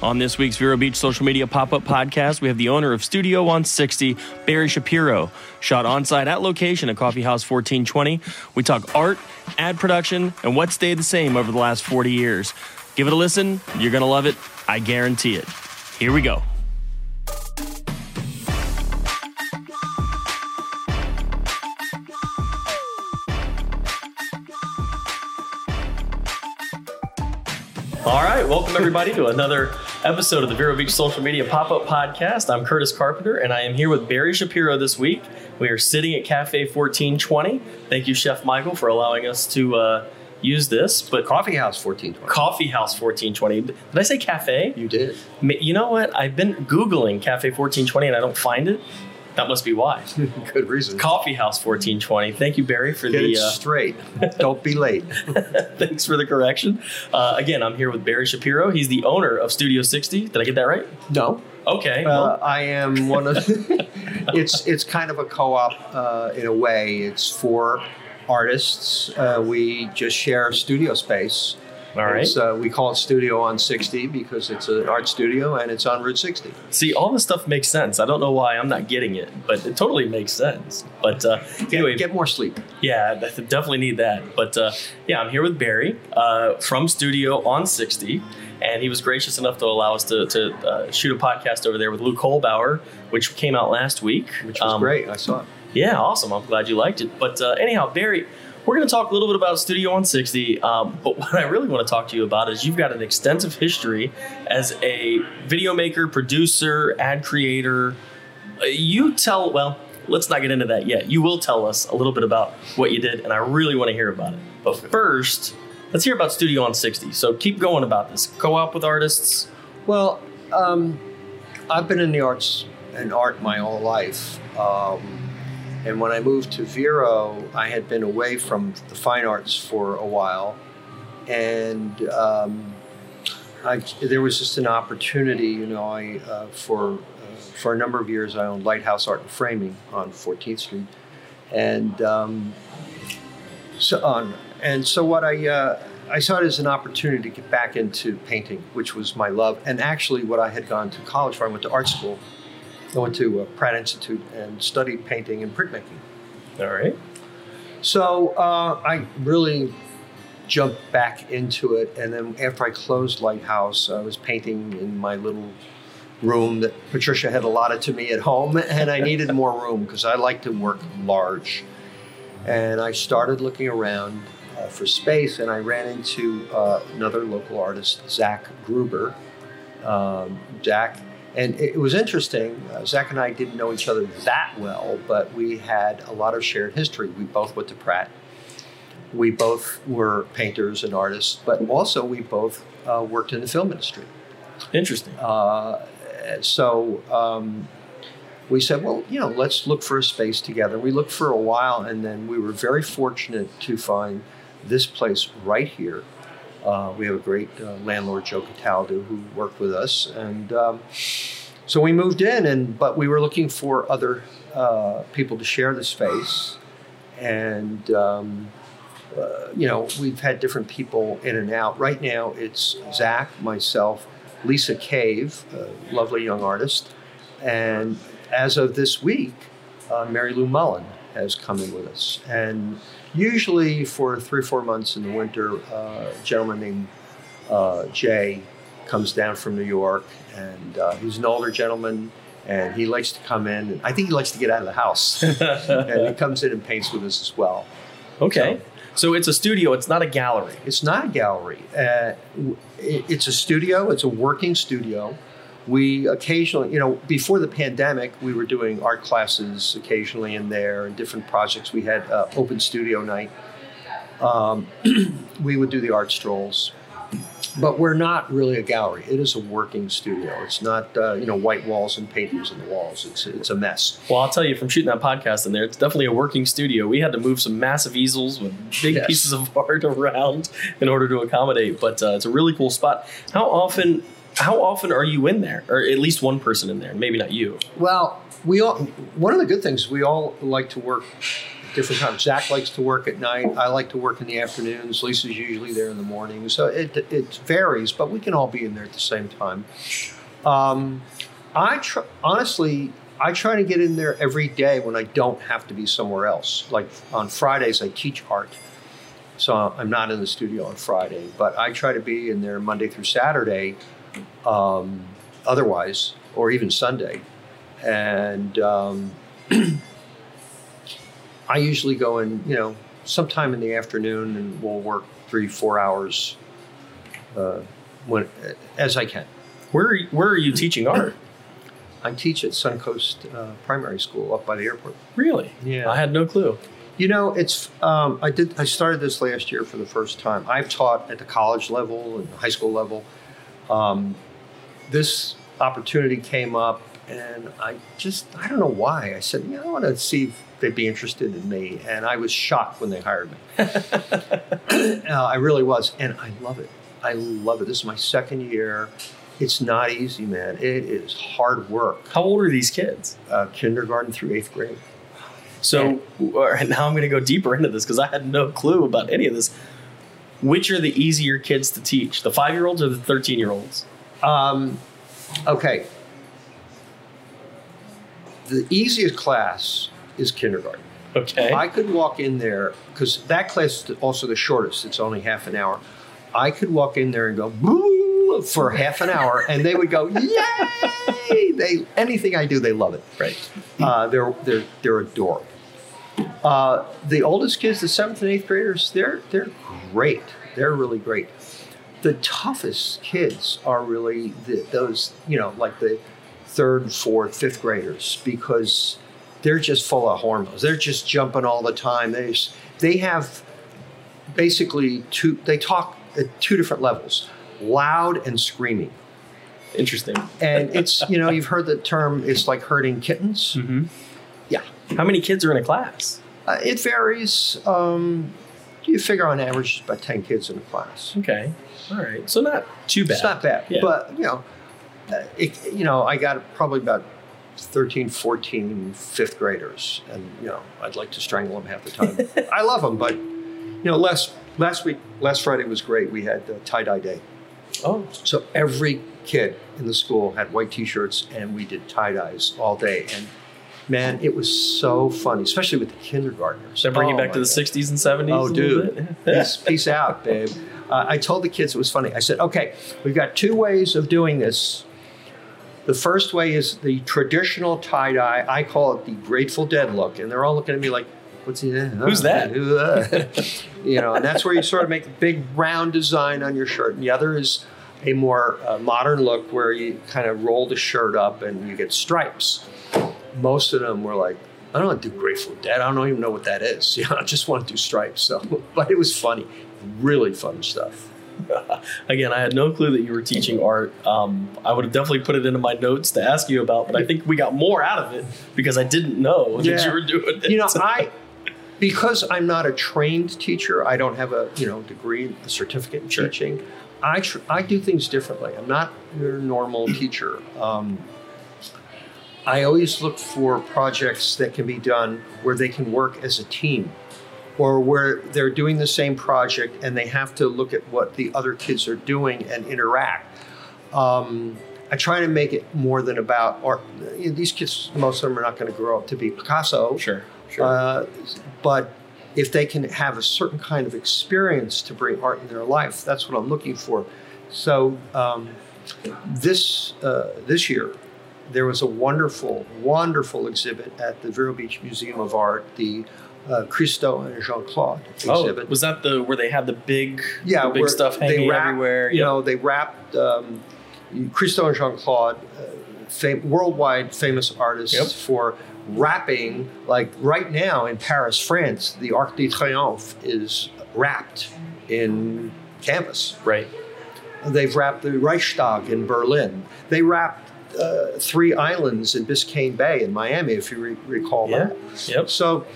On this week's Vero Beach Social Media Pop-Up Podcast, we have the owner of Studio 160, Barry Shapiro, shot on-site at location at Coffee House 1420. We talk art, ad production, and what stayed the same over the last 40 years. Give it a listen. You're going to love it. I guarantee it. Here we go. All right, welcome everybody to another episode of the Vero Beach Social Media Pop-Up Podcast. I'm Curtis Carpenter, and I am here with Barry Shapiro this week. We are sitting at Cafe 1420. Thank you, Chef Michael, for allowing us to use this. But Coffee House 1420. Coffee House 1420. Did I say cafe? You did. You know what? I've been Googling Cafe 1420, and I don't find it. That must be why. Good reason. Coffee House 1420. Thank you, Barry, for Get it straight. Don't be late. Thanks for the correction. Again, I'm here with Barry Shapiro. He's the owner of Studio 60. Did I get that right? No. Okay. Well. I am one of... it's kind of a co-op in a way. It's for artists. We just share studio space. All right. We call it Studio 160 because it's an art studio and it's on Route 60. See, all this stuff makes sense. I don't know why I'm not getting it, but it totally makes sense. But anyway. Get more sleep. Yeah, I definitely need that. But yeah, I'm here with Barry from Studio 160. And he was gracious enough to allow us to shoot a podcast over there with Luke Holbauer, which came out last week. Which was great. I saw it. Yeah, awesome. I'm glad you liked it. But anyhow, Barry... We're going to talk a little bit about Studio 160, but what I really want to talk to you about is you've got an extensive history as a video maker, producer, ad creator. Well, let's not get into that yet. You will tell us a little bit about what you did, and I really want to hear about it. But first, let's hear about Studio 160. So keep going about this. Co-op with artists. Well, I've been in the arts and art my whole life. And when I moved to Vero, I had been away from the fine arts for a while. And there was just an opportunity, you know, for a number of years, I owned Lighthouse Art and Framing on 14th Street. And so what I saw it as an opportunity to get back into painting, which was my love. And actually what I had gone to college for, I went to art school. I went to Pratt Institute and studied painting and printmaking. All right. So I really jumped back into it. And then after I closed Lighthouse, I was painting in my little room that Patricia had allotted to me at home. And I needed more room because I like to work large. And I started looking around for space. And I ran into another local artist, Zach Gruber. And it was interesting, Zach and I didn't know each other that well, but we had a lot of shared history. We both went to Pratt. We both were painters and artists, but also we both worked in the film industry. Interesting. We said, well, you know, let's look for a space together. We looked for a while, and then we were very fortunate to find this place right here. We have a great landlord, Joe Cataldo, who worked with us. And so we moved in, but we were looking for other people to share the space. And, you know, we've had different people in and out. Right now, it's Zach, myself, Lisa Cave, a lovely young artist. And as of this week, Mary Lou Mullen has come in with us. And usually for 3 or 4 months in the winter, a gentleman named Jay comes down from New York, and he's an older gentleman, and he likes to come in. And I think he likes to get out of the house. And he comes in and paints with us as well. Okay. So it's a studio. It's not a gallery. It's not a gallery. It's a studio. It's a working studio. We occasionally, you know, before the pandemic, we were doing art classes occasionally in there and different projects. We had open studio night. We would do the art strolls, but we're not really a gallery. It is a working studio. It's not, you know, white walls and paintings on the walls. It's a mess. Well, I'll tell you from shooting that podcast in there, it's definitely a working studio. We had to move some massive easels with big pieces of art around in order to accommodate, but it's a really cool spot. How often are you in there, or at least one person in there? Maybe not you. Well, one of the good things, we all like to work different times. Zach likes to work at night. I like to work in the afternoons. Lisa's usually there in the morning. So it varies, but we can all be in there at the same time. Honestly, I try to get in there every day when I don't have to be somewhere else. Like on Fridays, I teach art. So I'm not in the studio on Friday, but I try to be in there Monday through Saturday, otherwise, or even Sunday. And I usually go in, you know, sometime in the afternoon, and we'll work 3-4 hours as I can. Where are you teaching art? I teach at Suncoast Primary School up by the airport. Really? Yeah. I had no clue. You know, it's I started this last year for the first time. I've taught at the college level and the high school level. This opportunity came up, and I don't know why. I said, I want to see if they'd be interested in me. And I was shocked when they hired me. I really was. And I love it. I love it. This is my second year. It's not easy, man. It is hard work. How old are these kids? Kindergarten through 8th grade. So now I'm going to go deeper into this because I had no clue about any of this. Which are the easier kids to teach, the 5-year-olds or the 13-year-olds? Okay. The easiest class is kindergarten. Okay. I could walk in there because that class is also the shortest. It's only half an hour. I could walk in there and go, boo, for half an hour, and they would go, yay! Anything I do, they love it. Right. They're adorable. The oldest kids, the 7th and 8th graders, they're great. They're really great. The toughest kids are really those, like the 3rd, 4th, 5th graders, because they're just full of hormones. They're just jumping all the time. They have basically they talk at 2 different levels, loud and screaming. Interesting. And it's, you've heard the term, it's like herding kittens. Mm-hmm. Yeah. How many kids are in a class? It varies. You figure on average about 10 kids in a class. Okay. All right. So not too bad. It's not bad. Yeah. But, I got probably about 13, 14, 5th graders. And, I'd like to strangle them half the time. I love them. But, last Friday was great. We had tie-dye day. Oh. So every kid in the school had white T-shirts, and we did tie-dyes all day. And man, it was so funny, especially with the kindergartners. That bring you back to the 60s and 70s? Oh, dude. Peace out, babe. I told the kids it was funny. I said, okay, we've got 2 ways of doing this. The first way is the traditional tie-dye. I call it the Grateful Dead look. And they're all looking at me like, what's he doing? Who's that? And that's where you sort of make a big round design on your shirt. And the other is a more modern look where you kind of roll the shirt up and you get stripes. Most of them were like, I don't want to do Grateful Dead. I don't even know what that is. I just want to do stripes. So, but it was funny, really fun stuff. Again, I had no clue that you were teaching art. I would have definitely put it into my notes to ask you about, but I think we got more out of it because I didn't know that you were doing it. Because I'm not a trained teacher, I don't have a degree, a certificate in teaching. I do things differently. I'm not your normal teacher. I always look for projects that can be done where they can work as a team, or where they're doing the same project and they have to look at what the other kids are doing and interact. I try to make it more than about art. These kids, most of them are not going to grow up to be Picasso. Sure. But if they can have a certain kind of experience to bring art in their life, that's what I'm looking for. So this year, there was a wonderful, wonderful exhibit at the Vero Beach Museum of Art, the Christo and Jean-Claude exhibit. Oh, was that where they had the big, the big stuff hanging everywhere? They wrapped Christo and Jean-Claude, worldwide famous artists, for wrapping. Like right now in Paris, France, the Arc de Triomphe is wrapped in canvas. Right. They've wrapped the Reichstag in Berlin. They wrapped 3 islands in Biscayne Bay in Miami, if you recall that. Yep. So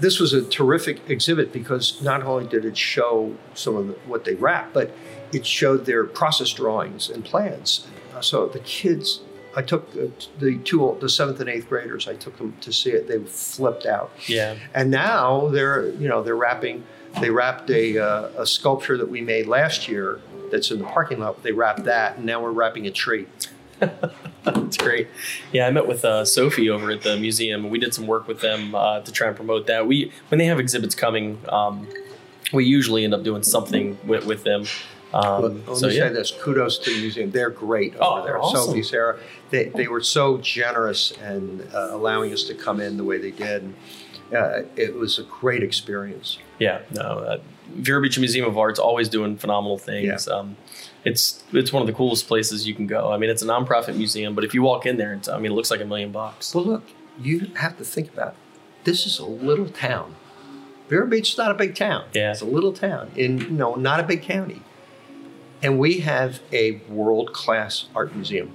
this was a terrific exhibit because not only did it show some of what they wrapped, but it showed their process drawings and plans. So the kids, I took the seventh and eighth graders. I took them to see it. They flipped out. Yeah. And now they wrapped a sculpture that we made last year that's in the parking lot. They wrapped that, and now we're wrapping a tree. That's great. Yeah, I met with Sophie over at the museum, and we did some work with them to try and promote that. When they have exhibits coming, we usually end up doing something with them. Let me say this: kudos to the museum. They're great over there. Awesome. Sophie, Sarah, they were so generous and allowing us to come in the way they did. It was a great experience. Yeah, no, Vero Beach Museum of Art's always doing phenomenal things. Yeah. It's one of the coolest places you can go. I mean, it's a nonprofit museum, but if you walk in there, it looks like $1 million. Well, look, you have to think about it. This is a little town. Vero Beach is not a big town. Yeah, it's a little town in not a big county, and we have a world-class art museum.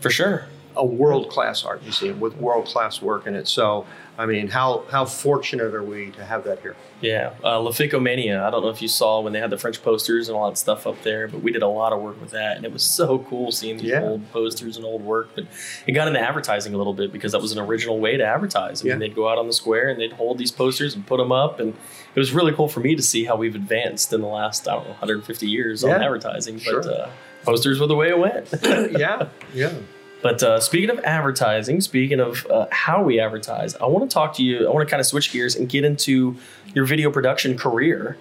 For sure. A world-class art museum with world-class work in it. So, I mean, how fortunate are we to have that here? Yeah. La Ficomania. I don't know if you saw when they had the French posters and all that stuff up there, but we did a lot of work with that. And it was so cool seeing these old posters and old work. But it got into advertising a little bit because that was an original way to advertise. I mean, they'd go out on the square and they'd hold these posters and put them up. And it was really cool for me to see how we've advanced in the last, 150 years on advertising. Sure. But posters were the way it went. Yeah. Yeah. But speaking of advertising, speaking of how we advertise, I want to talk to you. I want to kind of switch gears and get into your video production career.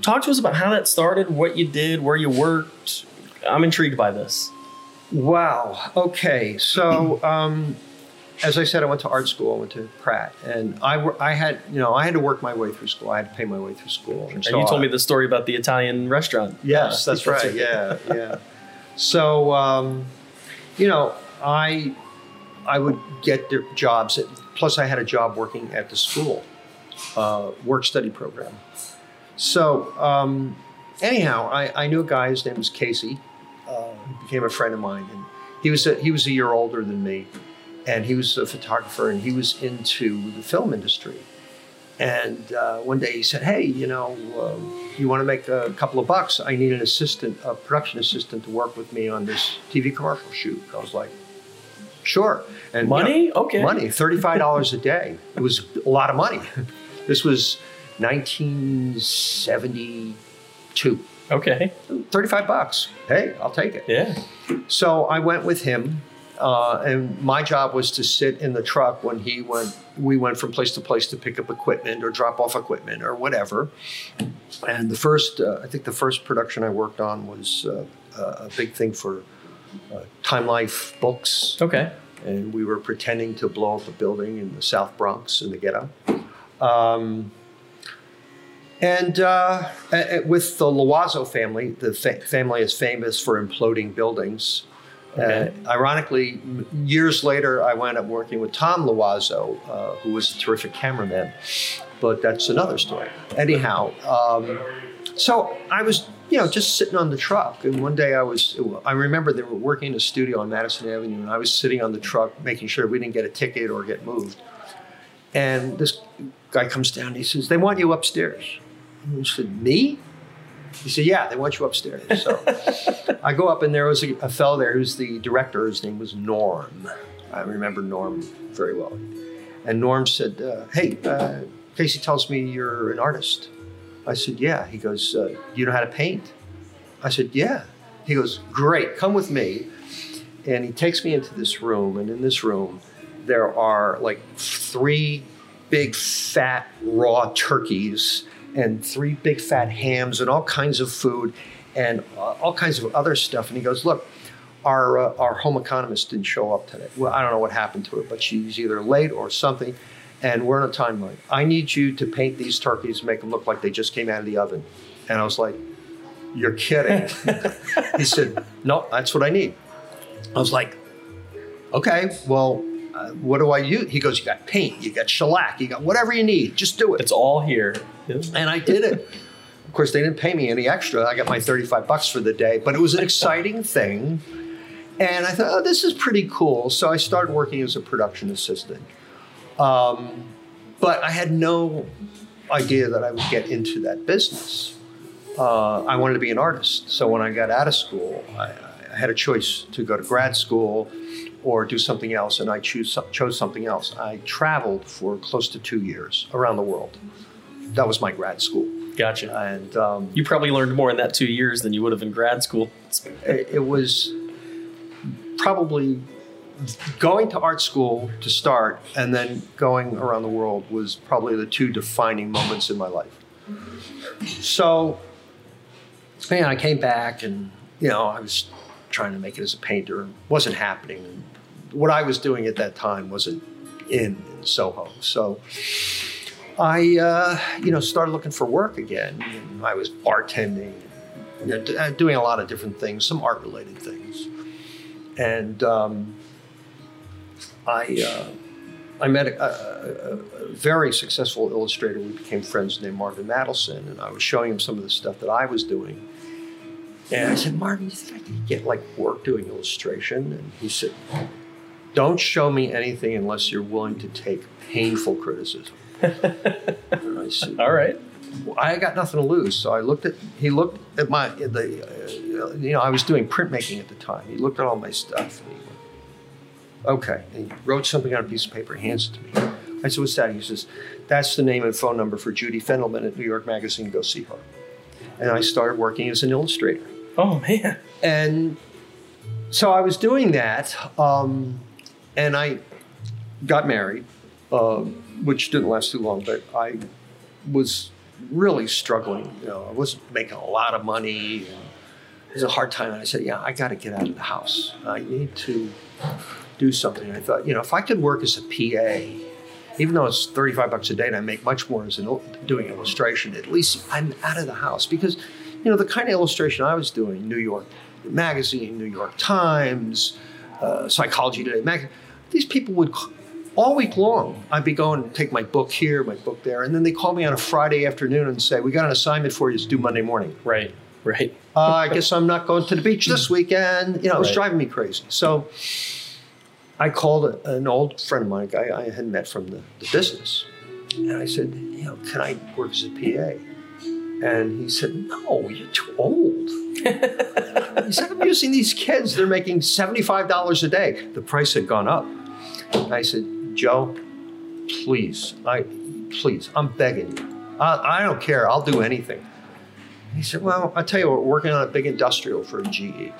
Talk to us about how that started, what you did, where you worked. I'm intrigued by this. Wow. Okay. So as I said, I went to art school. I went to Pratt, and I had to work my way through school. I had to pay my way through school. And so you told me the story about the Italian restaurant. Yes, that's right. Yeah, yeah. So. I would get jobs. Plus, I had a job working at the school work-study program. So, anyhow, I knew a guy. His name was Casey. He became a friend of mine, and he was a year older than me, and he was a photographer, and he was into the film industry. And one day he said, "Hey, you want to make a couple of bucks? I need an assistant, a production assistant, to work with me on this TV commercial shoot." I was like, "Sure." And money, okay. Money, $35 a day. It was a lot of money. This was 1972. Okay, $35. Hey, I'll take it. Yeah. So I went with him. And my job was to sit in the truck when we went from place to place to pick up equipment or drop off equipment or whatever. And the first production I worked on was a big thing for Time Life Books. Okay. And we were pretending to blow up a building in the South Bronx in the ghetto. With the Loazzo family, the family is famous for imploding buildings. Okay. Ironically, years later, I wound up working with Tom Loazzo, who was a terrific cameraman, but that's another story. Anyhow, so I was, just sitting on the truck, and one day I remember they were working in a studio on Madison Avenue, and I was sitting on the truck making sure we didn't get a ticket or get moved. And this guy comes down and he says, "They want you upstairs." And I said, "Me?" He said, "Yeah, they want you upstairs." So I go up, and there was a fellow there who's the director. His name was Norm. I remember Norm very well. And Norm said, "Hey, Casey tells me you're an artist." I said, "Yeah." He goes, "You know how to paint?" I said, "Yeah." He goes, "Great, come with me." And he takes me into this room. And in this room, there are like 3 big, fat, raw turkeys and 3 big fat hams and all kinds of food and all kinds of other stuff. And he goes, "Look, our home economist didn't show up today. Well, I don't know what happened to her, but she's either late or something, and we're on a timeline. I need you to paint these turkeys and make them look like they just came out of the oven." And I was like, "You're kidding." He said, "No, that's what I need." I was like, "Okay, well, what do I use?" He goes, "You got paint, you got shellac, you got whatever you need. Just do it. It's all here." And I did it. Of course, they didn't pay me any extra. I got my $35 for the day, but it was an exciting thing. And I thought, oh, this is pretty cool. So I started working as a production assistant. But I had no idea that I would get into that business. I wanted to be an artist. So when I got out of school, I had a choice to go to grad school or do something else, and I chose something else. I traveled for close to 2 years around the world. That was my grad school. Gotcha. And you probably learned more in that 2 years than you would have in grad school. It was probably going to art school to start and then going around the world was probably the two defining moments in my life. So, man, I came back and, you know, I was trying to make it as a painter. It wasn't happening. And what I was doing at that time wasn't in Soho. So I, you know, started looking for work again. And I was bartending, you know, doing a lot of different things, some art-related things. And I met a very successful illustrator. We became friends named Marvin Madelson, and I was showing him some of the stuff that I was doing. And I said, Marvin, you think I could get like work doing illustration? And he said, don't show me anything unless you're willing to take painful criticism. And I said, all right. Well, I got nothing to lose. So I looked at, he looked at my, you know, I was doing printmaking at the time. He looked at all my stuff. And he went, okay. And he wrote something on a piece of paper, hands it to me. I said, what's that? He says, that's the name and phone number for Judy Fendelman at New York Magazine. Go see her. And I started working as an illustrator. Oh, man. And so I was doing that, and I got married, which didn't last too long, but I was really struggling. You know, I wasn't making a lot of money. And it was a hard time, and I said, yeah, I got to get out of the house. I need to do something. And I thought, you know, if I could work as a PA, even though it's 35 bucks a day and I make much more as doing illustration, at least I'm out of the house. Because, you know, the kind of illustration I was doing, New York Magazine, New York Times, Psychology Today magazine, these people would, all week long, I'd be going and take my book here, my book there, and then they call me on a Friday afternoon and say, we got an assignment for you, it's due Monday morning. Right, right. I guess I'm not going to the beach this weekend. You know, it was driving me crazy. So I called an old friend of mine, a guy I had met from the business, and I said, you know, can I work as a PA? And he said, no, you're too old. He said, I'm using these kids, they're making $75 a day. The price had gone up. And I said, Joe, please, please, I'm begging you. I don't care, I'll do anything. And he said, well, I'll tell you what, we're working on a big industrial for GE.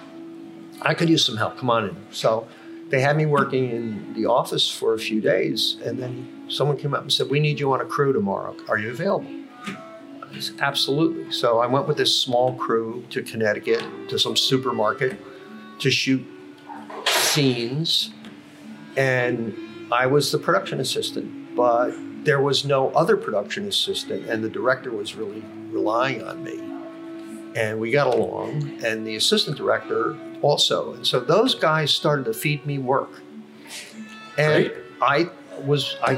I could use some help, come on in. So they had me working in the office for a few days, and then someone came up and said, we need you on a crew tomorrow. Are you available? I said, absolutely. So I went with this small crew to Connecticut, to some supermarket, to shoot scenes. And I was the production assistant, but there was no other production assistant, and the director was really relying on me. And we got along, and the assistant director also. And so those guys started to feed me work. And I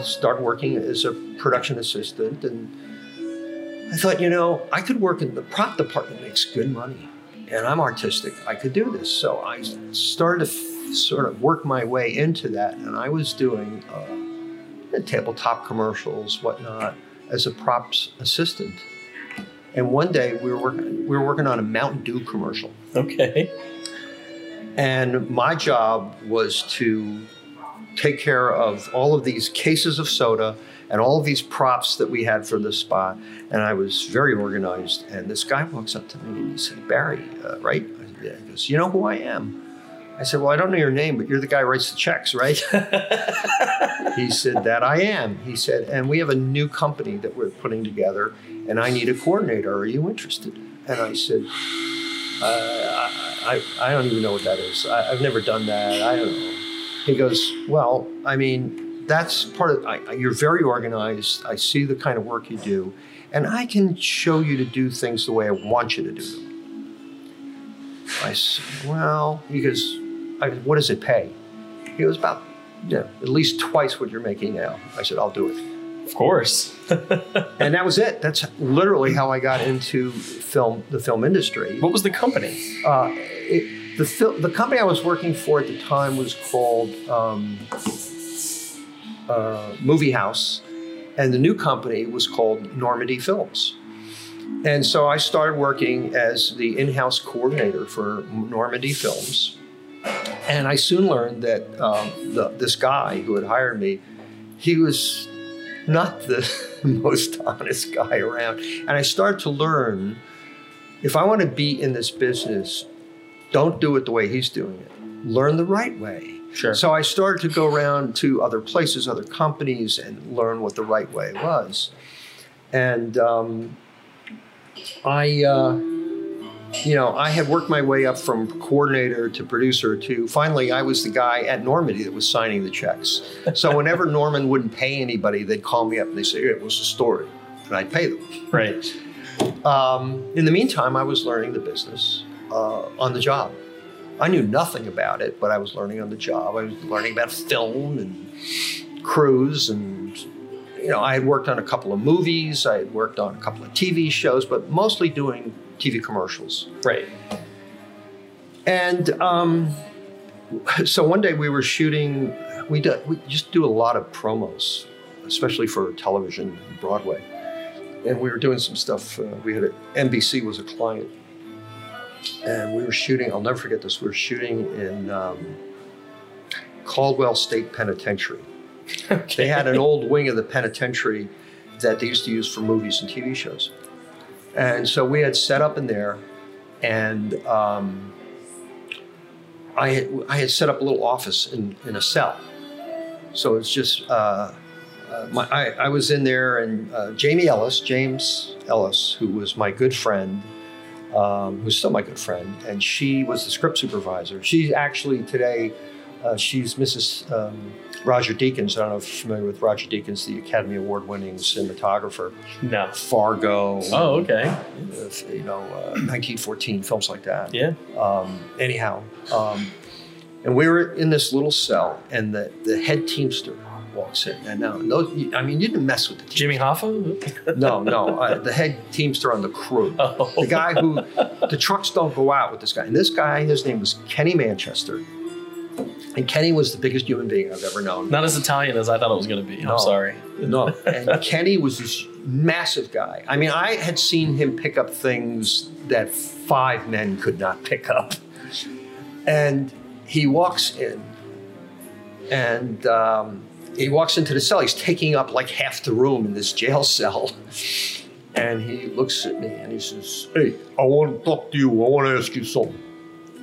started working as a production assistant, and I thought, you know, I could work in the prop department, makes good money, and I'm artistic, I could do this. So I started to sort of work my way into that, and I was doing tabletop commercials, whatnot, as a props assistant. And one day we were working on a Mountain Dew commercial. Okay. And my job was to take care of all of these cases of soda and all of these props that we had for this spot. And I was very organized. And this guy walks up to me and he said, Barry, right? He goes, you know who I am? I said, well, I don't know your name, but you're the guy who writes the checks, right? He said, that I am. He said, and we have a new company that we're putting together and I need a coordinator. Are you interested? And I said, I don't even know what that is. I've never done that. I don't know. He goes, well, I mean, that's part of, you're very organized. I see the kind of work you do, and I can show you to do things the way I want you to do them. I said, well, he goes, what does it pay? He goes, about, you know, at least twice what you're making now. I said, I'll do it. Of course. And that was it. That's literally how I got into film, the film industry. What was the company? The company I was working for at the time was called Movie House, and the new company was called Normandy Films. And so I started working as the in-house coordinator for Normandy Films. And I soon learned that this guy who had hired me, he was not the most honest guy around. And I started to learn, if I want to be in this business, don't do it the way he's doing it. Learn the right way. Sure. So I started to go around to other places, other companies, and learn what the right way was. And I had worked my way up from coordinator to producer to finally I was the guy at Normandy that was signing the checks. So whenever Norman wouldn't pay anybody, they'd call me up and they'd say, hey, what's the story? And I'd pay them. Right. In the meantime, I was learning the business on the job. I knew nothing about it, but I was learning on the job. I was learning about film and crews, and I had worked on a couple of movies. I had worked on a couple of TV shows, but mostly doing TV commercials. Right. And so one day we were shooting, we just do a lot of promos, especially for television and Broadway. And we were doing some stuff. NBC was a client. And we were shooting, I'll never forget this, we were shooting in Caldwell State Penitentiary. Okay. They had an old wing of the penitentiary that they used to use for movies and TV shows. And so we had set up in there, and I had set up a little office in a cell. So it's just, I was in there, and James Ellis, who was my good friend, who's still my good friend, and she was the script supervisor. She actually today, she's Mrs. Roger Deakins. I don't know if you're familiar with Roger Deakins, the Academy Award-winning cinematographer. No. Fargo. Oh, okay. 1914, films like that. Yeah. And we were in this little cell, and the head teamster walks in. And now, you didn't mess with the teamster. Jimmy Hoffa? No, the head teamster on the crew. Oh. The guy who, the trucks don't go out with this guy. And this guy, his name was Kenny Manchester. And Kenny was the biggest human being I've ever known. Not as Italian as I thought it was going to be. No, I'm sorry. No. And Kenny was this massive guy. I mean, I had seen him pick up things that five men could not pick up. And he walks in, and he walks into the cell. He's taking up like half the room in this jail cell. And he looks at me and he says, hey, I want to talk to you. I want to ask you something.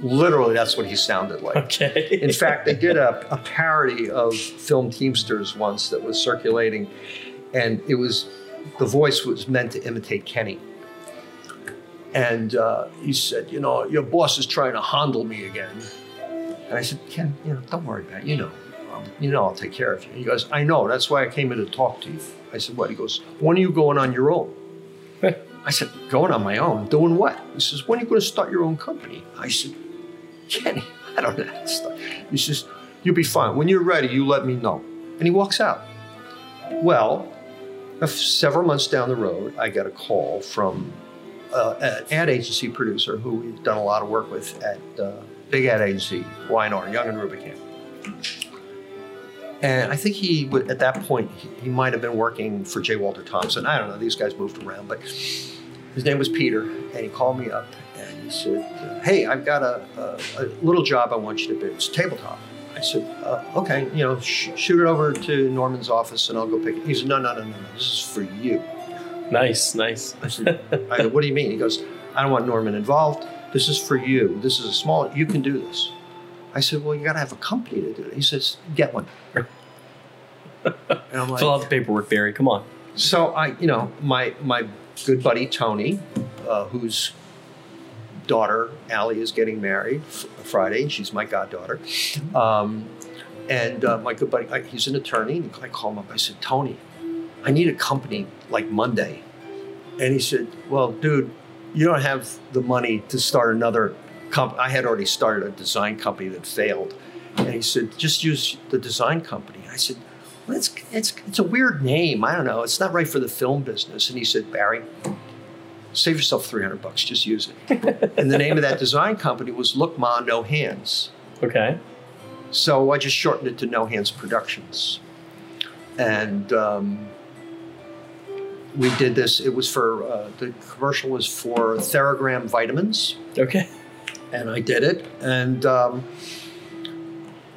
Literally, that's what he sounded like. Okay. In fact, they did a parody of Film Teamsters once that was circulating, and it was, the voice was meant to imitate Kenny. And he said, your boss is trying to handle me again. And I said, Ken, don't worry about it. I'll take care of you. And he goes, I know, that's why I came in to talk to you. I said, what? He goes, when are you going on your own? I said, going on my own? Doing what? He says, when are you going to start your own company? I said, Kenny, I don't know how to start. He says, you'll be fine. When you're ready, you let me know. And he walks out. Well, several months down the road, I got a call from an ad agency producer who we've done a lot of work with at big ad agency, Y&R, Young and Rubicam. And I think he would, at that point, he might have been working for J. Walter Thompson. I don't know, these guys moved around, but his name was Peter, and he called me up. He said, hey, I've got a little job I want you to do. It's tabletop. I said, okay, shoot it over to Norman's office and I'll go pick it. He said, no, this is for you. Nice. I said, what do you mean? He goes, I don't want Norman involved. This is for you. This is you can do this. I said, well, you got to have a company to do it. He says, get one. And I'm like, fill out the paperwork, Barry, come on. So my good buddy, Tony, who's daughter, Allie, is getting married Friday. She's my goddaughter. And my good buddy, he's an attorney. And I call him up. I said, Tony, I need a company like Monday. And he said, well, dude, you don't have the money to start another company. I had already started a design company that failed. And he said, just use the design company. I said, well, it's a weird name. I don't know. It's not right for the film business. And he said, Barry, save yourself $300, just use it. And the name of that design company was Look Ma, No Hands. Okay. So I just shortened it to No Hands Productions. And we did this. It was for, the commercial was for Theragram vitamins. Okay. And I did it. And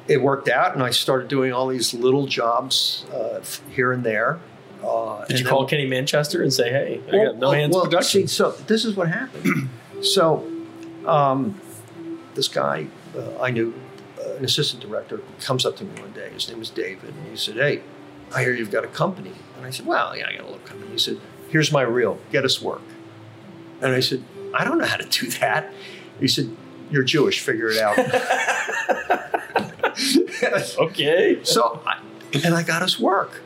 it worked out. And I started doing all these little jobs here and there. Did you call Kenny Manchester and say, hey, I got No Hands Productions? So this is what happened. So this guy I knew, an assistant director, comes up to me one day. His name is David. And he said, hey, I hear you've got a company. And I said, well, yeah, I got a little company. He said, here's my reel. Get us work. And I said, I don't know how to do that. He said, you're Jewish. Figure it out. Okay. So, I got us work.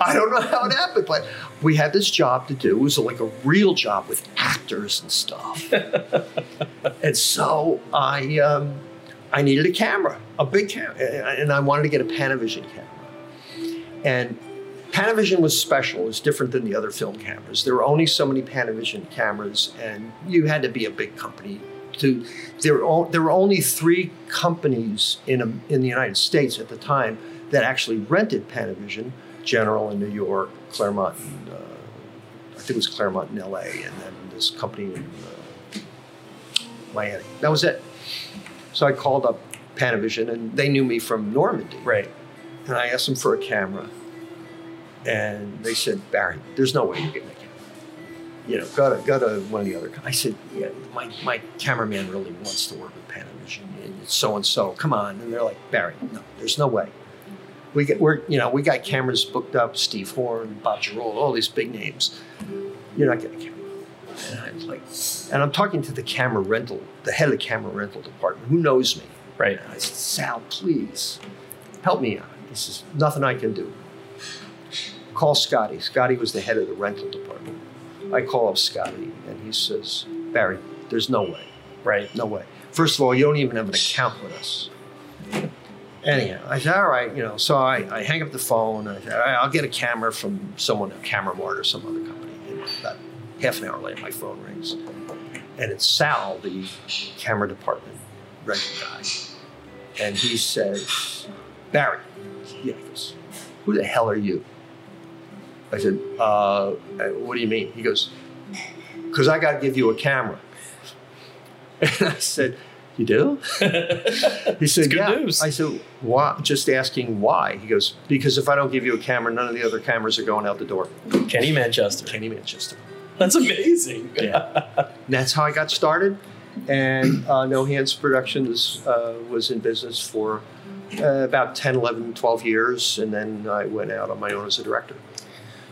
I don't know how it happened, but we had this job to do. It was like a real job with actors and stuff. And so I needed a camera, a big camera, and I wanted to get a Panavision camera. And Panavision was special. It was different than the other film cameras. There were only so many Panavision cameras, and you had to be a big company. There were only three companies in the United States at the time that actually rented Panavision: General in New York, Claremont, and, I think it was Claremont in L.A., and then this company in Miami. That was it. So I called up Panavision, and they knew me from Normandy. Right. And I asked them for a camera. And they said, Barry, there's no way you're getting a camera. You know, go to one of the other. I said, yeah, my cameraman really wants to work with Panavision, and it's so-and-so, come on. And they're like, Barry, no, there's no way. We got cameras booked up, Steve Horn, Bob Girold, all these big names. You're not getting a camera. And I was like, and I'm talking to the head of the camera rental department, who knows me. Right. And I said, Sal, please help me out. This is nothing I can do. Call Scotty. Scotty was the head of the rental department. I call up Scotty and he says, Barry, there's no way. Right. No way. First of all, you don't even have an account with us. Anyhow, I said, all right, you know, so I hang up the phone. And I said, all right, I'll get a camera from someone, a Camera Mart or some other company. And about half an hour later, my phone rings. And it's Sal, the camera department rental guy. And he says, Barry. Yeah, he goes, who the hell are you? I said, what do you mean? He goes, because I got to give you a camera. And I said, you do? He said, yeah. News. I said, why? Just asking why. He goes, because if I don't give you a camera, none of the other cameras are going out the door. Kenny Manchester. Kenny Manchester. That's amazing. Yeah. And that's how I got started. And No Hands Productions was in business for about 10, 11, 12 years. And then I went out on my own as a director.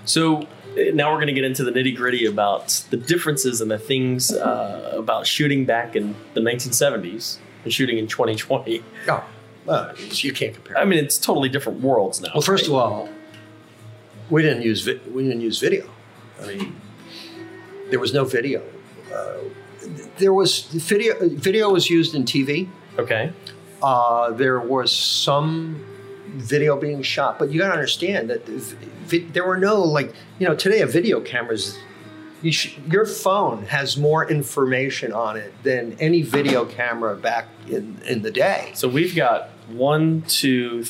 So now we're going to get into the nitty gritty about the differences and the things about shooting back in the 1970s and shooting in 2020. Oh, well, you can't compare. I mean, it's totally different worlds now. Well, first of all, we didn't use video. I mean, there was no video. There was video. Video was used in TV. Okay. There was some video being shot, but you got to understand that there were no, like, you know, today a video camera's, your phone has more information on it than any video camera back in the day. So we've got 6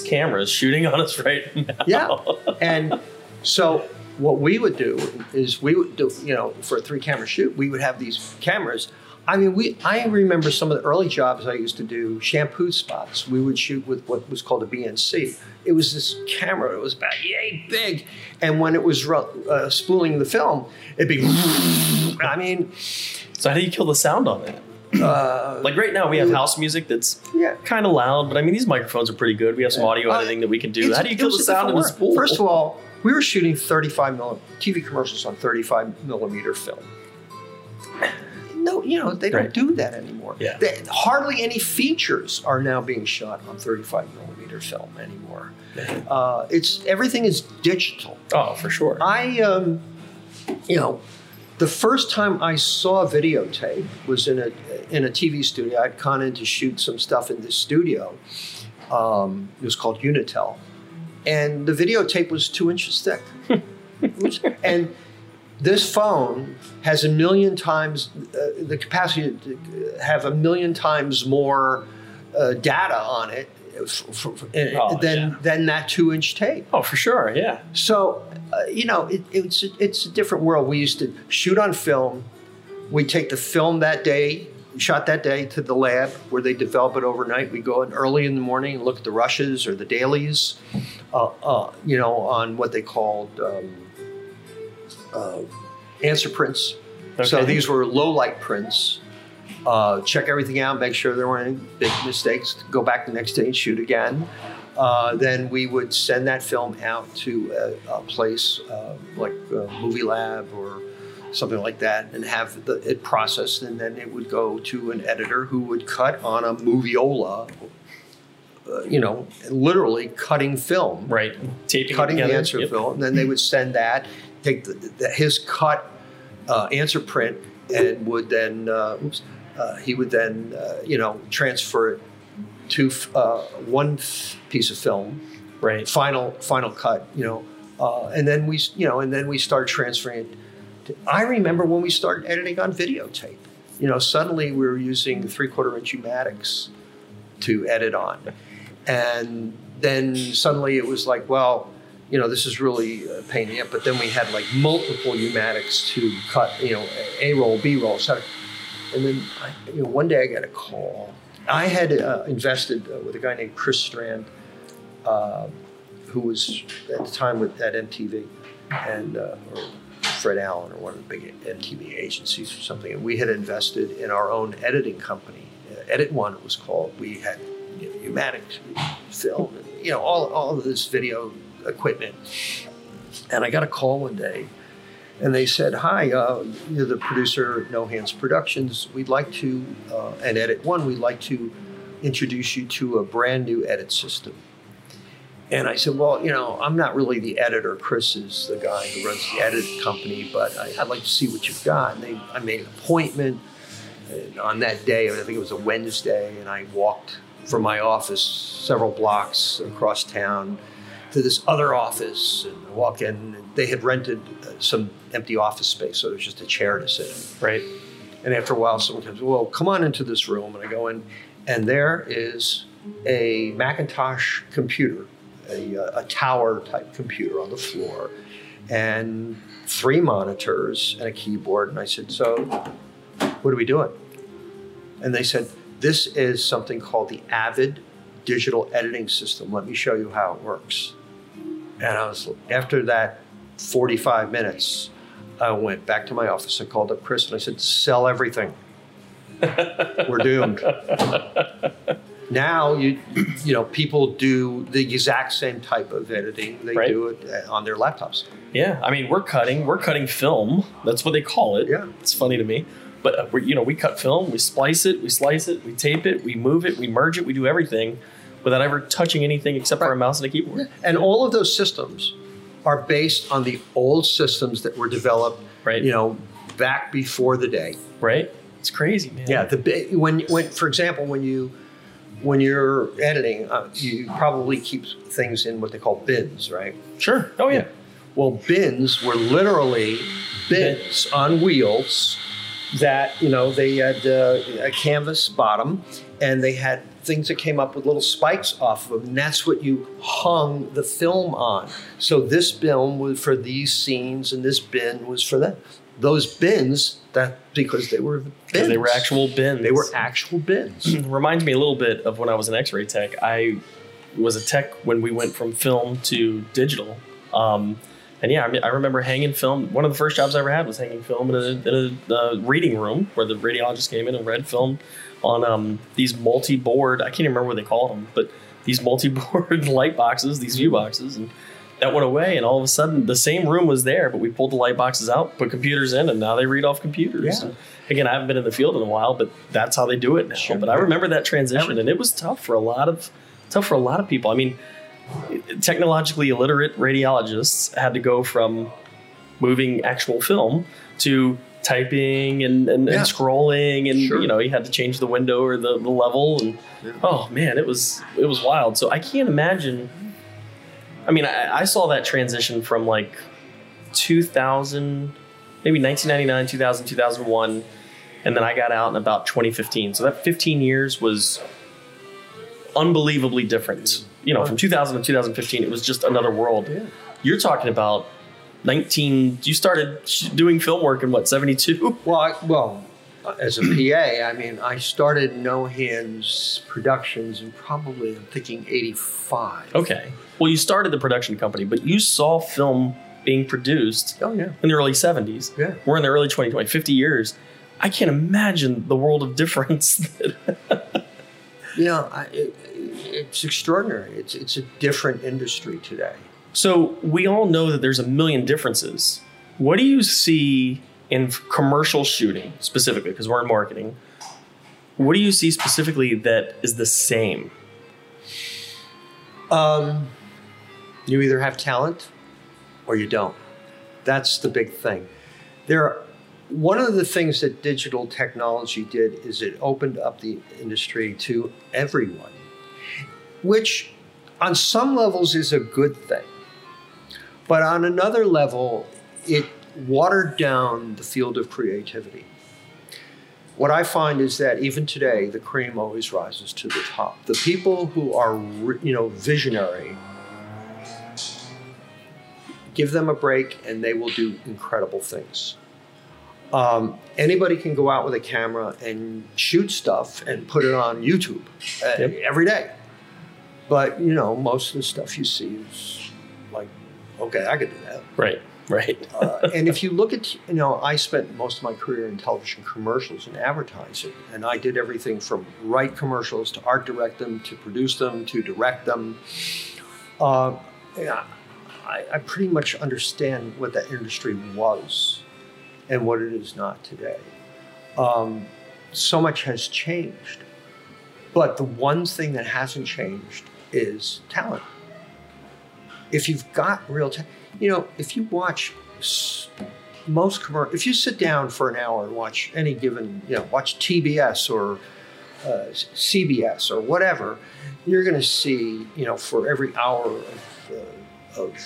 cameras shooting on us right now. Yeah. And so what we would do is we would do, you know, for a 3-camera shoot, we would have these cameras. I mean, I remember some of the early jobs I used to do, shampoo spots. We would shoot with what was called a BNC. It was this camera. It was about yay big. And when it was spooling the film, it'd be, I mean. So how do you kill the sound on that? Like right now we have house music that's kind of loud, but I mean, these microphones are pretty good. We have some audio editing that we can do. How do you kill the sound in a spool? First of all, we were shooting 35 millimeter TV commercials on 35 millimeter film. No, you know, they don't do that anymore. Yeah. Hardly any features are now being shot on 35 millimeter film anymore. Everything is digital. Oh, for sure. You know, the first time I saw videotape was in a TV studio. I'd gone in to shoot some stuff in this studio. It was called Unitel, and the videotape was 2 inches thick, and this phone has a million times the capacity to have a million times more data on it than that 2-inch tape. Oh, for sure, yeah. So, you know, it's a different world. We used to shoot on film. We'd take the film that day, shot that day, to the lab where they develop it overnight. We'd go in early in the morning and look at the rushes or the dailies, you know, on what they called answer prints. Okay. So these were low light prints. Check everything out, make sure there weren't any big mistakes, go back the next day and shoot again. Then we would send that film out to a place like Movie Lab or something like that and have it processed, and then it would go to an editor who would cut on a moviola, you know, literally cutting film. Right, taping cutting the answer film. And then they would send that, take his cut answer print, and would then, he would then, you know, transfer it to one piece of film, right? Final cut, you know, and then we start transferring it. I remember when we started editing on videotape, you know, suddenly we were using 3/4-inch U-Matics to edit on. And then suddenly it was like, well, you know, this is really a pain in the ass, but then we had like multiple U-Matics to cut, you know, A-roll, B-roll, et cetera. And then, you know, one day I got a call. I had invested with a guy named Chris Strand, who was at the time at MTV, and or Fred Allen, or one of the big MTV agencies or something. And we had invested in our own editing company, Edit One it was called. We had, you know, U-Matics, film, and, you know, all of this video equipment. And I got a call one day, and they said, hi, you're the producer of No Hands Productions. We'd like to, and Edit One, we'd like to introduce you to a brand new edit system. And I said, well, you know, I'm not really the editor. Chris is the guy who runs the edit company, but I'd like to see what you've got. And I made an appointment on that day. I think it was a Wednesday, and I walked from my office several blocks across town to this other office, and I walk in, and they had rented some empty office space, so there's just a chair to sit in. Right. And after a while, someone comes, well, come on into this room, and I go in, and there is a Macintosh computer, a tower-type computer on the floor, and 3 monitors and a keyboard, and I said, so what are we doing? And they said, this is something called the Avid digital editing system. Let me show you how it works. And I was, after that 45 minutes, I went back to my office. I called up Chris and I said, sell everything. We're doomed. Now, you know, people do the exact same type of editing. They right. do it on their laptops. Yeah, I mean, we're cutting film. That's what they call it. Yeah. It's funny to me. But, you know, we cut film, we splice it, we tape it, we move it, we merge it, we do everything without ever touching anything except for a mouse and a keyboard. Yeah. And all of those systems are based on the old systems that were developed, right. you know, back before the day. Right. It's crazy, man. Yeah. When for example, when you're editing, you probably keep things in what they call bins, right? Sure. Oh, yeah. Well, bins were literally bins on wheels that, you know, they had a canvas bottom, and they had things that came up with little spikes off of them, and that's what you hung the film on. So this film was for these scenes, and this bin was for that. Those bins, that because they were bins. They were actual bins. They were actual bins. Reminds me a little bit of when I was an X-ray tech. I was a tech when we went from film to digital. And yeah, I mean, I remember hanging film. One of the first jobs I ever had was hanging film in a reading room where the radiologist came in and read film on these multi-board, I can't even remember what they called them, but these multi-board light boxes, these view boxes, and that went away. And all of a sudden, the same room was there, but we pulled the light boxes out, put computers in, and now they read off computers. Yeah. Again, I haven't been in the field in a while, but that's how they do it now. Sure. But I remember that transition, and it was tough for a lot of people. I mean, technologically illiterate radiologists had to go from moving actual film to typing and scrolling, and sure. you know, you had to change the window or the level, and yeah. oh man, it was wild. So I can't imagine. I mean, I saw that transition from like 2000, maybe 1999, 2000, 2001, and then I got out in about 2015. So that 15 years was unbelievably different. You know, from 2000 to 2015, it was just another world. Yeah. You're talking about you started doing film work in what, 72? Well, as a PA, I mean, I started No Hands Productions in probably, I'm thinking, 85. Okay. Well, you started the production company, but you saw film being produced in the early 70s. Yeah. We're in the early 2020, 50 years. I can't imagine the world of difference. It's extraordinary. It's a different industry today. So we all know that there's a million differences. What do you see in commercial shooting specifically, because we're in marketing? What do you see specifically that is the same? You either have talent or you don't. That's the big thing. One of the things that digital technology did is it opened up the industry to everyone, which on some levels is a good thing. But on another level, it watered down the field of creativity. What I find is that even today, the cream always rises to the top. The people who are, visionary, give them a break and they will do incredible things. Anybody can go out with a camera and shoot stuff and put it on YouTube every day. But, most of the stuff you see is like, okay, I could do that. Right. Right. And if you look at, I spent most of my career in television commercials and advertising, and I did everything from write commercials to art direct them, to produce them, to direct them. I pretty much understand what that industry was and what it is not today. So much has changed, but the one thing that hasn't changed is talent. If you've got real talent, if you watch most commercials, if you sit down for an hour and watch any given, watch TBS or CBS or whatever, you're going to see, for every hour of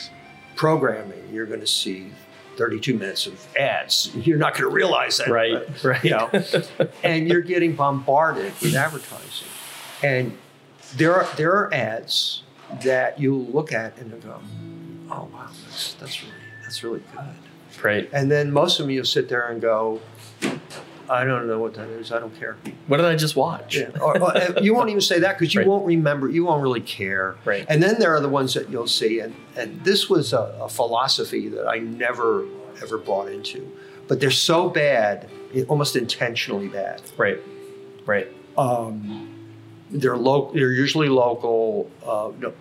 programming, you're going to see 32 minutes of ads. You're not going to realize that. Right, but, right. And you're getting bombarded with advertising. And there are ads that you look at and go, oh wow, that's really good. Right. And then most of them you'll sit there and go, I don't know what that is. I don't care. What did I just watch? Yeah. Or you won't even say that because you won't remember. You won't really care. Right. And then there are the ones that you'll see. And this was a philosophy that I never, ever bought into. But they're so bad, almost intentionally bad. Right. Right. They're usually local,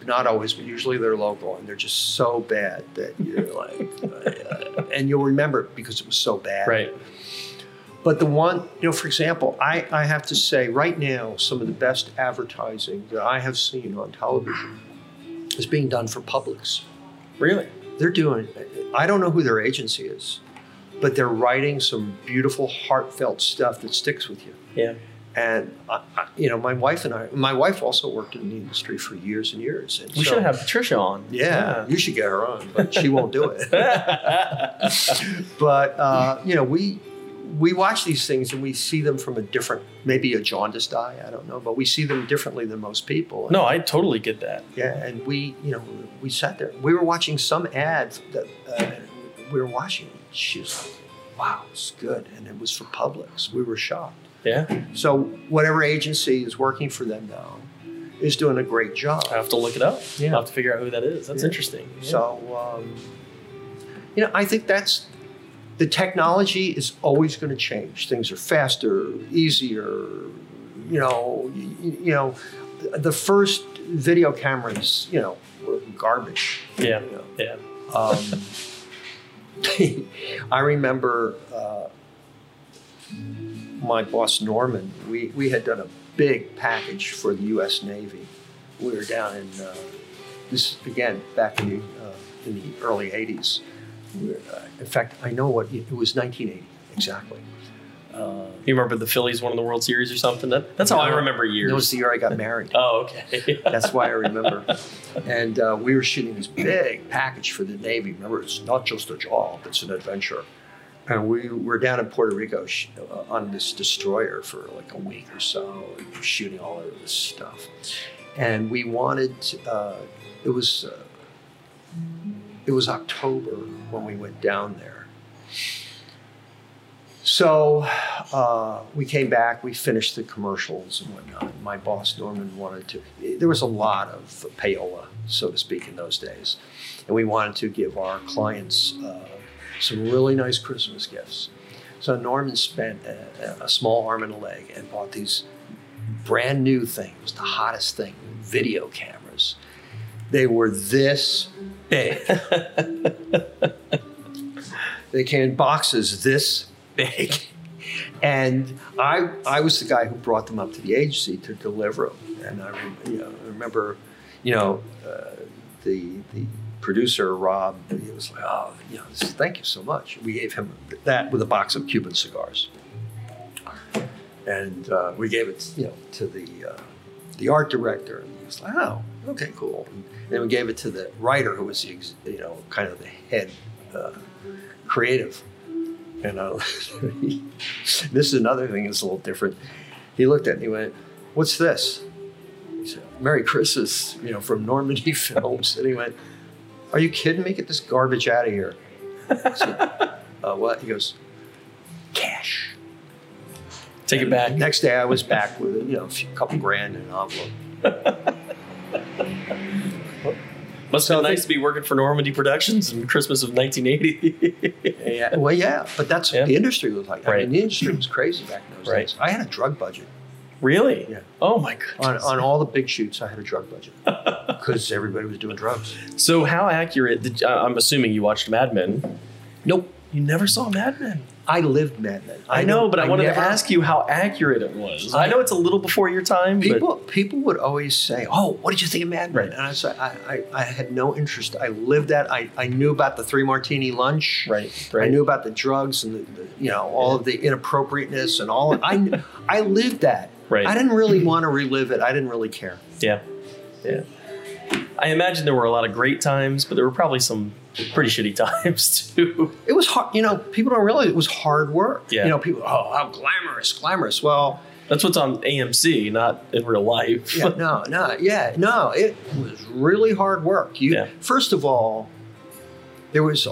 not always, but usually they're local, and they're just so bad that you're like, and you'll remember it because it was so bad. Right. But the one, for example, I have to say right now, some of the best advertising that I have seen on television is being done for Publix. Really? They're doing, I don't know who their agency is, but they're writing some beautiful, heartfelt stuff that sticks with you. Yeah. And, my wife also worked in the industry for years and years. And we should have Patricia on. Yeah, you should get her on, but she won't do it. But, we watch these things and we see them from a different, maybe a jaundiced eye, I don't know, but we see them differently than most people. No, I totally get that. Yeah, and we sat there. We were watching some ad that she was like, wow, it's good. And it was for Publix. We were shocked. Yeah. So whatever agency is working for them now is doing a great job. I have to look it up. Yeah. I'll have to figure out who that is. That's interesting. Yeah. So, I think the technology is always going to change. Things are faster, easier. The first video cameras, were garbage. Yeah. Yeah. I remember, my boss, Norman, we had done a big package for the U.S. Navy. We were down in, this again, back in the early 80s. In fact, I know it was 1980, exactly. You remember the Phillies won the World Series or something? That's how I remember years. It was the year I got married. Oh, okay. That's why I remember. And we were shooting this big package for the Navy. Remember, it's not just a job, it's an adventure. And we were down in Puerto Rico on this destroyer for like a week or so, shooting all of this stuff. And we wanted, it was October when we went down there. So we came back, we finished the commercials and whatnot. My boss, Norman, wanted to, there was a lot of payola, so to speak, in those days. And we wanted to give our clients some really nice Christmas gifts. So Norman spent a small arm and a leg and bought these brand new things, the hottest thing, video cameras. They were this big. They came in boxes this big. And I was the guy who brought them up to the agency to deliver them. And I remember, the producer, Rob, he was like, oh, thank you so much. We gave him that with a box of Cuban cigars. And we gave it, to the art director, and he was like, oh, okay, cool. And then we gave it to the writer, who was, kind of the head creative. And this is another thing that's a little different. He looked at it and he went, what's this? He said, Merry Christmas, from Normandy Films. And he went, are you kidding me? Get this garbage out of here. I said, what? He goes, cash. Take it back. Next day I was back with a couple grand in an envelope. Must have been nice to be working for Normandy Productions in Christmas of 1980. Yeah. Well, yeah, but that's what the industry was like. Right. I mean, the industry was crazy back in those days. I had a drug budget. Really? Yeah. Oh my goodness. On all the big shoots, I had a drug budget because everybody was doing drugs. So how accurate? I'm assuming you watched Mad Men. Nope. You never saw Mad Men. I lived Mad Men. I know, but I wanted to ask you how accurate it was. I know it's a little before your time. People would always say, oh, what did you think of Mad Men? Right. And I said, I had no interest. I lived that. I knew about the three martini lunch. Right. I knew about the drugs and all of the inappropriateness and all. I lived that. Right. I didn't really want to relive it. I didn't really care. Yeah. Yeah. I imagine there were a lot of great times, but there were probably some pretty shitty times too. It was hard, people don't realize it was hard work. Yeah. People, oh, how glamorous. Well, that's what's on AMC, not in real life. Yeah, it was really hard work. First of all, there were a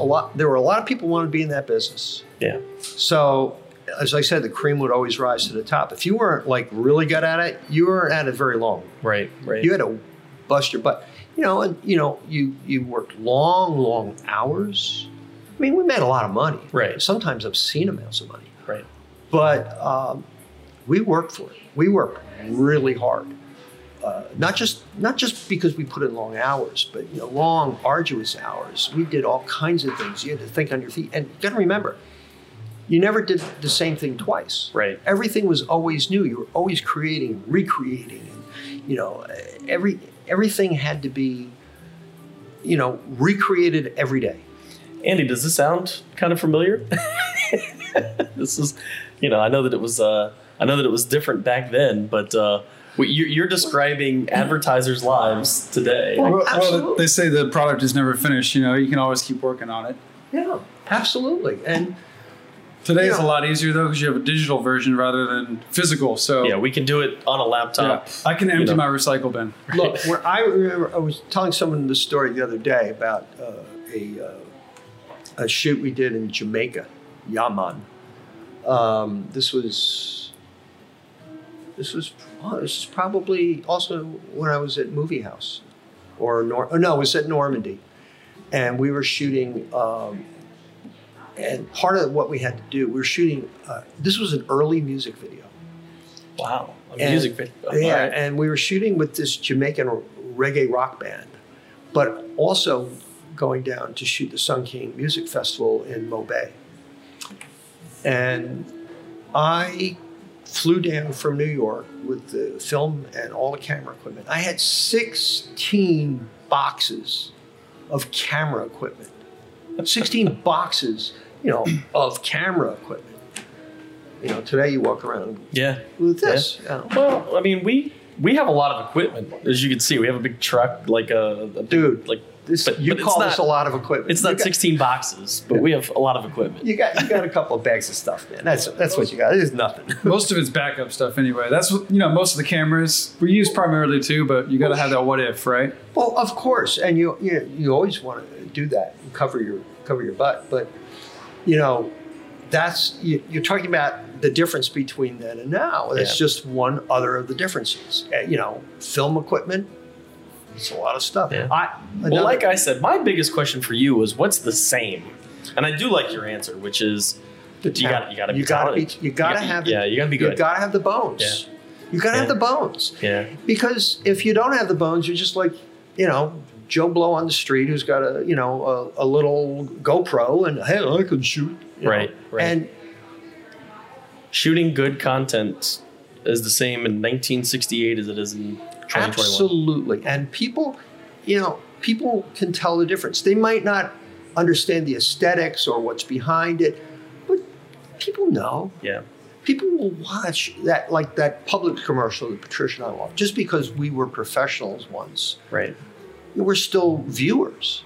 lot of people who wanted to be in that business. Yeah. So, as I said, the cream would always rise to the top. If you weren't really good at it, you weren't at it very long. Right. You had to bust your butt. You worked long hours. I mean, we made a lot of money. Right. Sometimes obscene amounts of money. Right. But we worked for it. We worked really hard. Not just because we put in long hours, but long, arduous hours. We did all kinds of things. You had to think on your feet, and you got to remember, you never did the same thing twice. Right. Everything was always new. You were always creating, recreating, and Everything had to be, recreated every day. Andy, does this sound kind of familiar? This is, I know that it was different back then, but you're describing advertisers' lives today. Well, they say the product is never finished. You can always keep working on it. Yeah, absolutely. And today is a lot easier though, because you have a digital version rather than physical. So yeah, we can do it on a laptop. Yeah. I can empty my recycle bin. Right. Look, I remember I was telling someone this story the other day about a shoot we did in Jamaica, Yaman. This was probably also when I was at Movie House, it was at Normandy, and we were shooting. And part of what we had to do, we were shooting, this was an early music video. Wow, music video. Yeah, right. And we were shooting with this Jamaican reggae rock band, but also going down to shoot the Sun King Music Festival in Mobay. And I flew down from New York with the film and all the camera equipment. I had 16 boxes of camera equipment. 16 boxes. Of camera equipment. Today you walk around with this. Yeah. Well, I mean, we have a lot of equipment. As you can see, we have a big truck, like a dude, like But you call this a lot of equipment. It's not 16 boxes, but we have a lot of equipment. You got a couple of bags of stuff, man. That's what you got. It is nothing. Most of it's backup stuff anyway. That's what, you know, most of the cameras we use primarily too, but you got to have that what if, right? Well, of course. And you always want to do that and cover your butt, but you know, that's you're talking about the difference between then and now. That's just one other of the differences. You know, film equipment, it's a lot of stuff. Yeah. Well, like I said, my biggest question for you was, what's the same? And I do like your answer, which is you gotta be good. You gotta have the bones. Yeah. You gotta have the bones. Yeah. Because if you don't have the bones, you're just like, you know, Joe Blow on the street who's got a little GoPro and hey, I can shoot. Right. And shooting good content is the same in 1968 as it is in 2021. Absolutely. And people can tell the difference. They might not understand the aesthetics or what's behind it, but people know. Yeah. People will watch that, like that Publix commercial that Patricia and I watched, just because we were professionals once. Right. We're still viewers.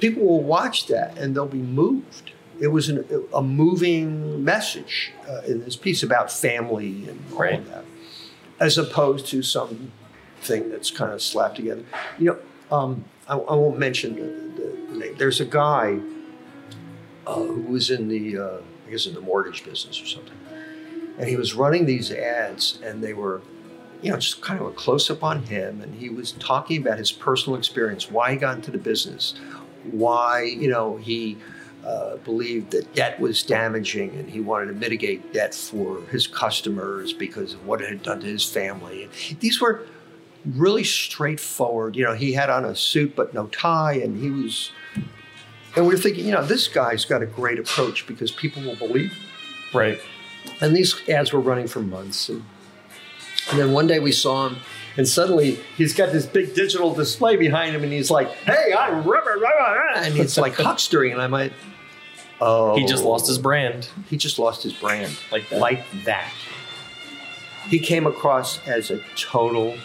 People will watch that and they'll be moved. It was a moving message in this piece about family and all of that, as opposed to something that's kind of slapped together. You know, I won't mention the name. There's a guy who was in the, I guess, in the mortgage business or something, and he was running these ads, and they were, you know, just kind of a close-up on him, and he was talking about his personal experience, why he got into the business, why, you know, he believed that debt was damaging and he wanted to mitigate debt for his customers because of what it had done to his family. And these were really straightforward. You know, he had on a suit but no tie, and he was, and we're thinking, you know, this guy's got a great approach because people will believe him. Right. And these ads were running for months. And then one day we saw him, and suddenly he's got this big digital display behind him, and he's like, "Hey, I'm rubber, rubber," and it's like huckstering. And I'm like, "Oh, he just lost his brand. He just lost his brand like that." He came across as a total.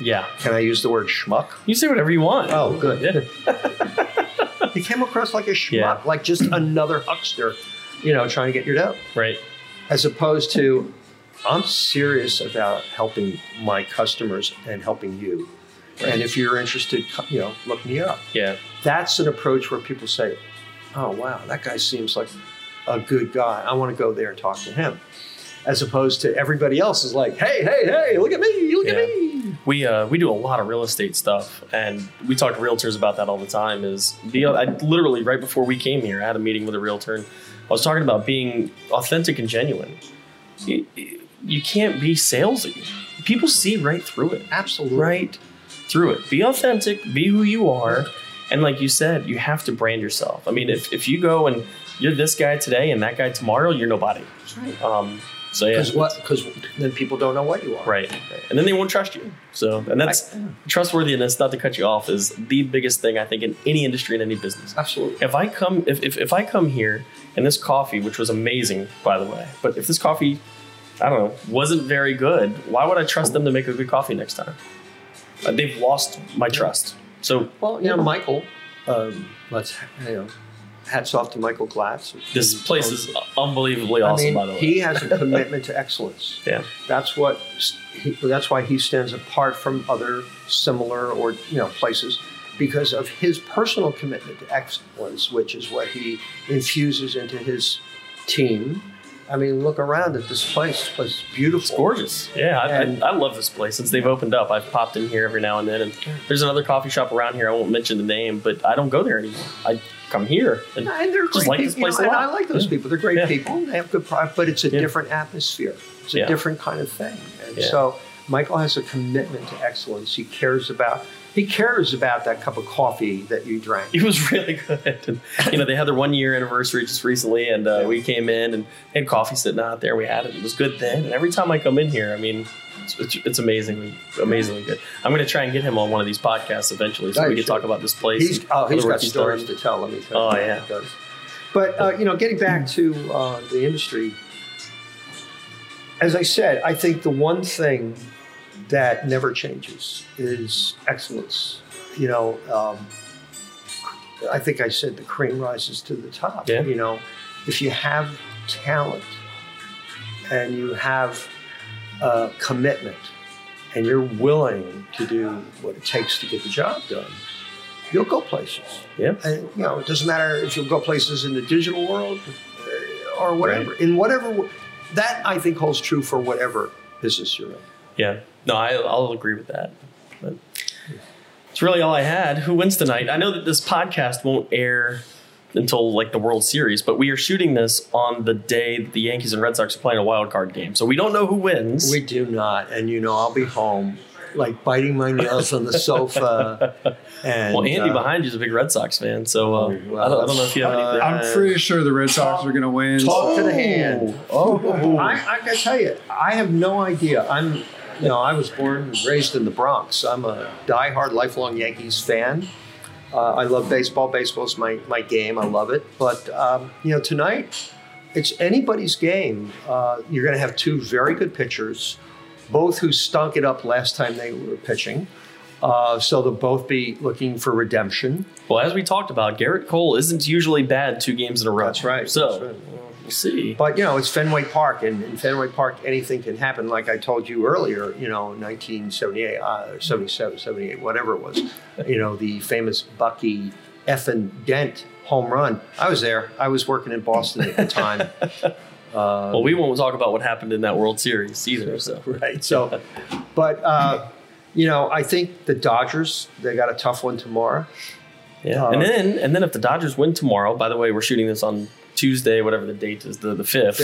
Yeah. Can I use the word schmuck? You say whatever you want. Oh, good. Yeah. He came across like a schmuck, like just another huckster, you know, trying to get your dough. Right. As opposed to, I'm serious about helping my customers and helping you. Right. And if you're interested, you know, look me up. Yeah. That's an approach where people say, oh, wow, that guy seems like a good guy. I want to go there and talk to him. As opposed to everybody else is like, hey, hey, hey, look at me, look at me. We do a lot of real estate stuff, and we talk to realtors about that all the time. I literally, right before we came here, I had a meeting with a realtor, and I was talking about being authentic and genuine. You can't be salesy. People see right through it. Absolutely. Right through it. Be authentic. Be who you are. And like you said, you have to brand yourself. I mean, if you go and you're this guy today and that guy tomorrow, you're nobody. That's right. So yeah. Because then people don't know what you are. Right. And then they won't trust you. So, and that's trustworthiness, not to cut you off, is the biggest thing I think in any industry, in any business. Absolutely. If I come here and this coffee, which was amazing, by the way, but if this coffee, I don't know, wasn't very good, why would I trust them to make a good coffee next time? They've lost my trust. So, well, you know, Michael, hats off to Michael Glatz. This place is unbelievably awesome, by the way. He has a commitment to excellence. Yeah. That's why he stands apart from other similar or, you know, places, because of his personal commitment to excellence, which is what he infuses into his team. I mean, look around at this place. This place is beautiful. It's gorgeous. Yeah, I love this place. Since they've opened up, I've popped in here every now and then. And there's another coffee shop around here. I won't mention the name, but I don't go there anymore. I come here and they're just great. Like this place, you know, a lot. And I like those people. They're great people. They have good product, but it's a different atmosphere. It's a different kind of thing. And so Michael has a commitment to excellence. He cares about that cup of coffee that you drank. It was really good. And, you know, they had their 1-year anniversary just recently, and we came in and had coffee sitting out there. We had it. It was good then. And every time I come in here, I mean, it's amazingly good. I'm going to try and get him on one of these podcasts eventually, so we can talk about this place. He's got stories to tell. Let me tell you. Oh, yeah. But, you know, getting back to the industry, as I said, I think the one thing that never changes is excellence. you know, I think I said the cream rises to the top. Yeah. You know, if you have talent and you have commitment and you're willing to do what it takes to get the job done, you'll go places. Yeah. And, you know, it doesn't matter if you'll go places in the digital world or whatever. Right. In whatever, that I think holds true for whatever business you're in. Yeah. No, I'll agree with that. But it's really all I had. Who wins tonight? I know that this podcast won't air until like the World Series, but we are shooting this on the day that the Yankees and Red Sox are playing a wild card game. So we don't know who wins. We do not. And, you know, I'll be home like biting my nails on the sofa. And, well, Andy behind you is a big Red Sox fan, so I don't know if you have anything. I'm pretty sure the Red Sox are going to win. Talk to the hand. Oh, I got to tell you, I have no idea. You know, I was born and raised in the Bronx. I'm a diehard, lifelong Yankees fan. I love baseball. Baseball's my game. I love it. But, you know, tonight, it's anybody's game. You're going to have two very good pitchers, both who stunk it up last time they were pitching. So they'll both be looking for redemption. Well, as we talked about, Garrett Cole isn't usually bad 2 games in a row. That's right. So. That's right. We'll see. But, you know, it's Fenway Park, and in Fenway Park, anything can happen. Like I told you earlier, you know, 1978, 77, 78, whatever it was, you know, the famous Bucky effing Dent home run. I was there. I was working in Boston at the time. Well, we won't talk about what happened in that World Series either. So. Right. So, but, you know, I think the Dodgers, they got a tough one tomorrow. Yeah. And then if the Dodgers win tomorrow, by the way, we're shooting this on Tuesday, whatever the date is, the 5th.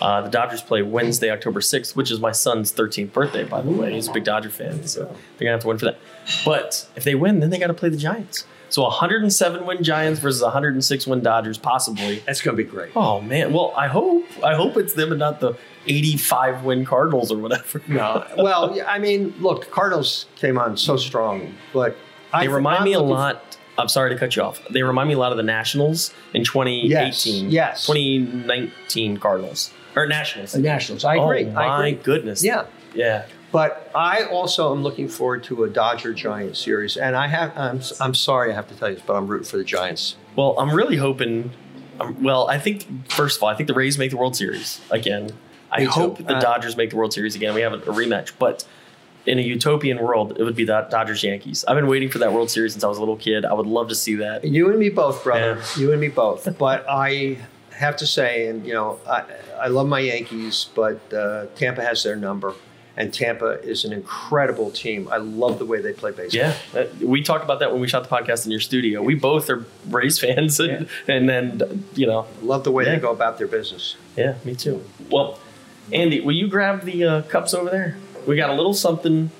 Yeah. The Dodgers play Wednesday, October 6th, which is my son's 13th birthday, by the way. He's a big Dodger fan, so they're going to have to win for that. But if they win, then they got to play the Giants. So 107-win Giants versus 106-win Dodgers, possibly. That's going to be great. Oh, man. Well, I hope it's them and not the 85-win Cardinals or whatever. No. Well, I mean, look, Cardinals came on so strong, but they remind me a lot. I'm sorry to cut you off. They remind me a lot of the Nationals in 2018. Yes. 2019 Cardinals. Or Nationals. The Nationals. I agree. Oh, my goodness. Yeah. Yeah. But I also am looking forward to a Dodger-Giants series. And I'm sorry I have to tell you this, but I'm rooting for the Giants. Well, I'm really hoping. Well, I think, first of all, I think the Rays make the World Series again. I hope the Dodgers make the World Series again. We have a rematch. But in a utopian world, it would be the Dodgers-Yankees. I've been waiting for that World Series since I was a little kid. I would love to see that. You and me both, brother. Yeah. You and me both. But I have to say, and you know, I love my Yankees, but Tampa has their number. And Tampa is an incredible team. I love the way they play baseball. Yeah, we talked about that when we shot the podcast in your studio. We both are Rays fans. And, yeah. And then, you know. Love the way they go about their business. Yeah, me too. Well, Andy, will you grab the cups over there? We got a little something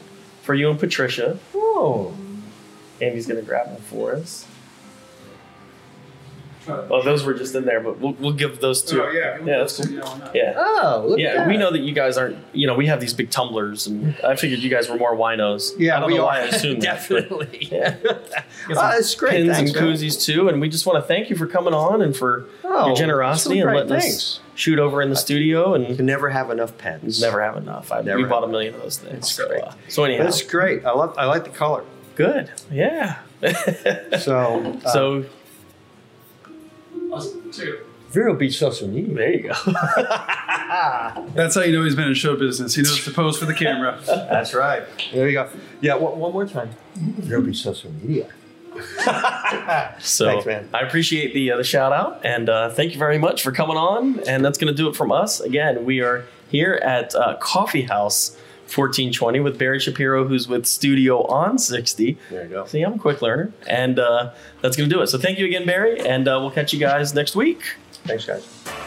for you and Patricia. Oh, Andy's going to grab them for us. Well, those were just in there, but we'll give those to. Oh, yeah. Yeah, that's cool. Yeah. Oh, look at that. We know that you guys aren't, you know, we have these big tumblers, and I figured you guys were more winos. Yeah, I don't know why I assumed definitely. That. Definitely. Yeah. That's great. Pins thanks, and koozies, too, and we just want to thank you for coming on and for your generosity and letting us shoot over in the studio. And you can never have enough pens. Never have enough. We bought a million of those things. That's great. So anyhow. That's great. I like the color. Good. Yeah. So. Two. Vero Beach Social Media. There you go. That's how you know he's been in show business. He knows to pose for the camera. That's right. There you go. Yeah, one more time. Vero Beach Social Media. So thanks, man. I appreciate the shout out, and thank you very much for coming on. And that's going to do it from us. Again, we are here at Coffee House 1420 with Barry Shapiro, who's with Studio 160. There you go. See, I'm a quick learner. And that's going to do it. So thank you again, Barry. And we'll catch you guys next week. Thanks, guys.